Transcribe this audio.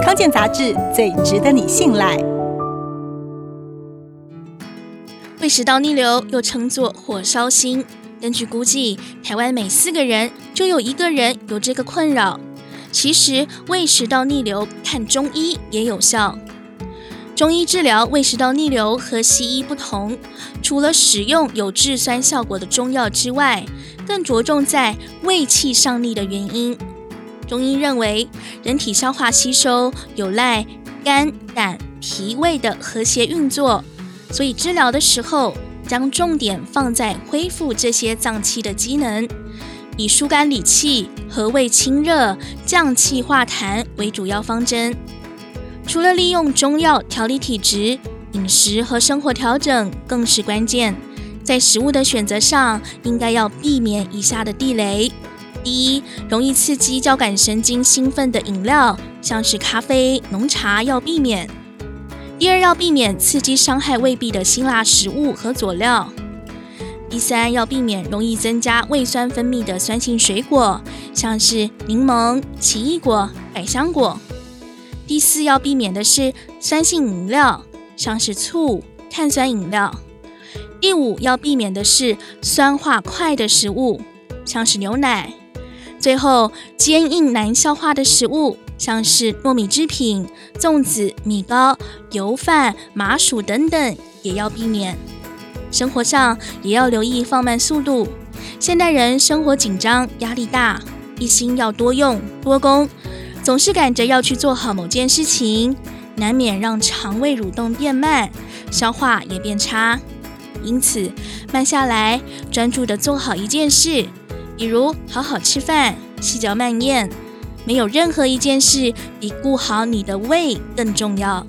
康健杂志最值得你信赖。胃食道逆流又称作火烧心，根据估计，台湾每4个人就有1个人有这个困扰。其实胃食道逆流看中医也有效。中医治疗胃食道逆流和西医不同，除了使用有制酸效果的中药之外，更着重在胃气上逆的原因。中医认为，人体消化吸收有赖肝、胆、脾胃的和谐运作，所以治疗的时候将重点放在恢复这些脏器的机能，以疏肝理气、和胃清热、降气化痰为主要方针。除了利用中药调理体质，饮食和生活调整更是关键。在食物的选择上，应该要避免以下的地雷：第一，容易刺激交感神经兴奋的饮料，像是咖啡、浓茶要避免；第二，要避免刺激伤害胃壁的辛辣食物和佐料；第三，要避免容易增加胃酸分泌的酸性水果，像是柠檬、奇异果、百香果。第四，要避免的是酸性饮料，像是醋、碳酸饮料。第五，要避免的是酸化快的食物，像是牛奶。最后，坚硬难消化的食物，像是糯米制品、粽子、米糕、油饭、麻薯等等，也要避免。生活上也要留意放慢速度。现代人生活紧张，压力大，一心要多用多工，总是赶着要去做好某件事情，难免让肠胃蠕动变慢，消化也变差。因此，慢下来，专注地做好一件事，比如好好吃饭，细嚼慢咽，没有任何一件事比顾好你的胃更重要。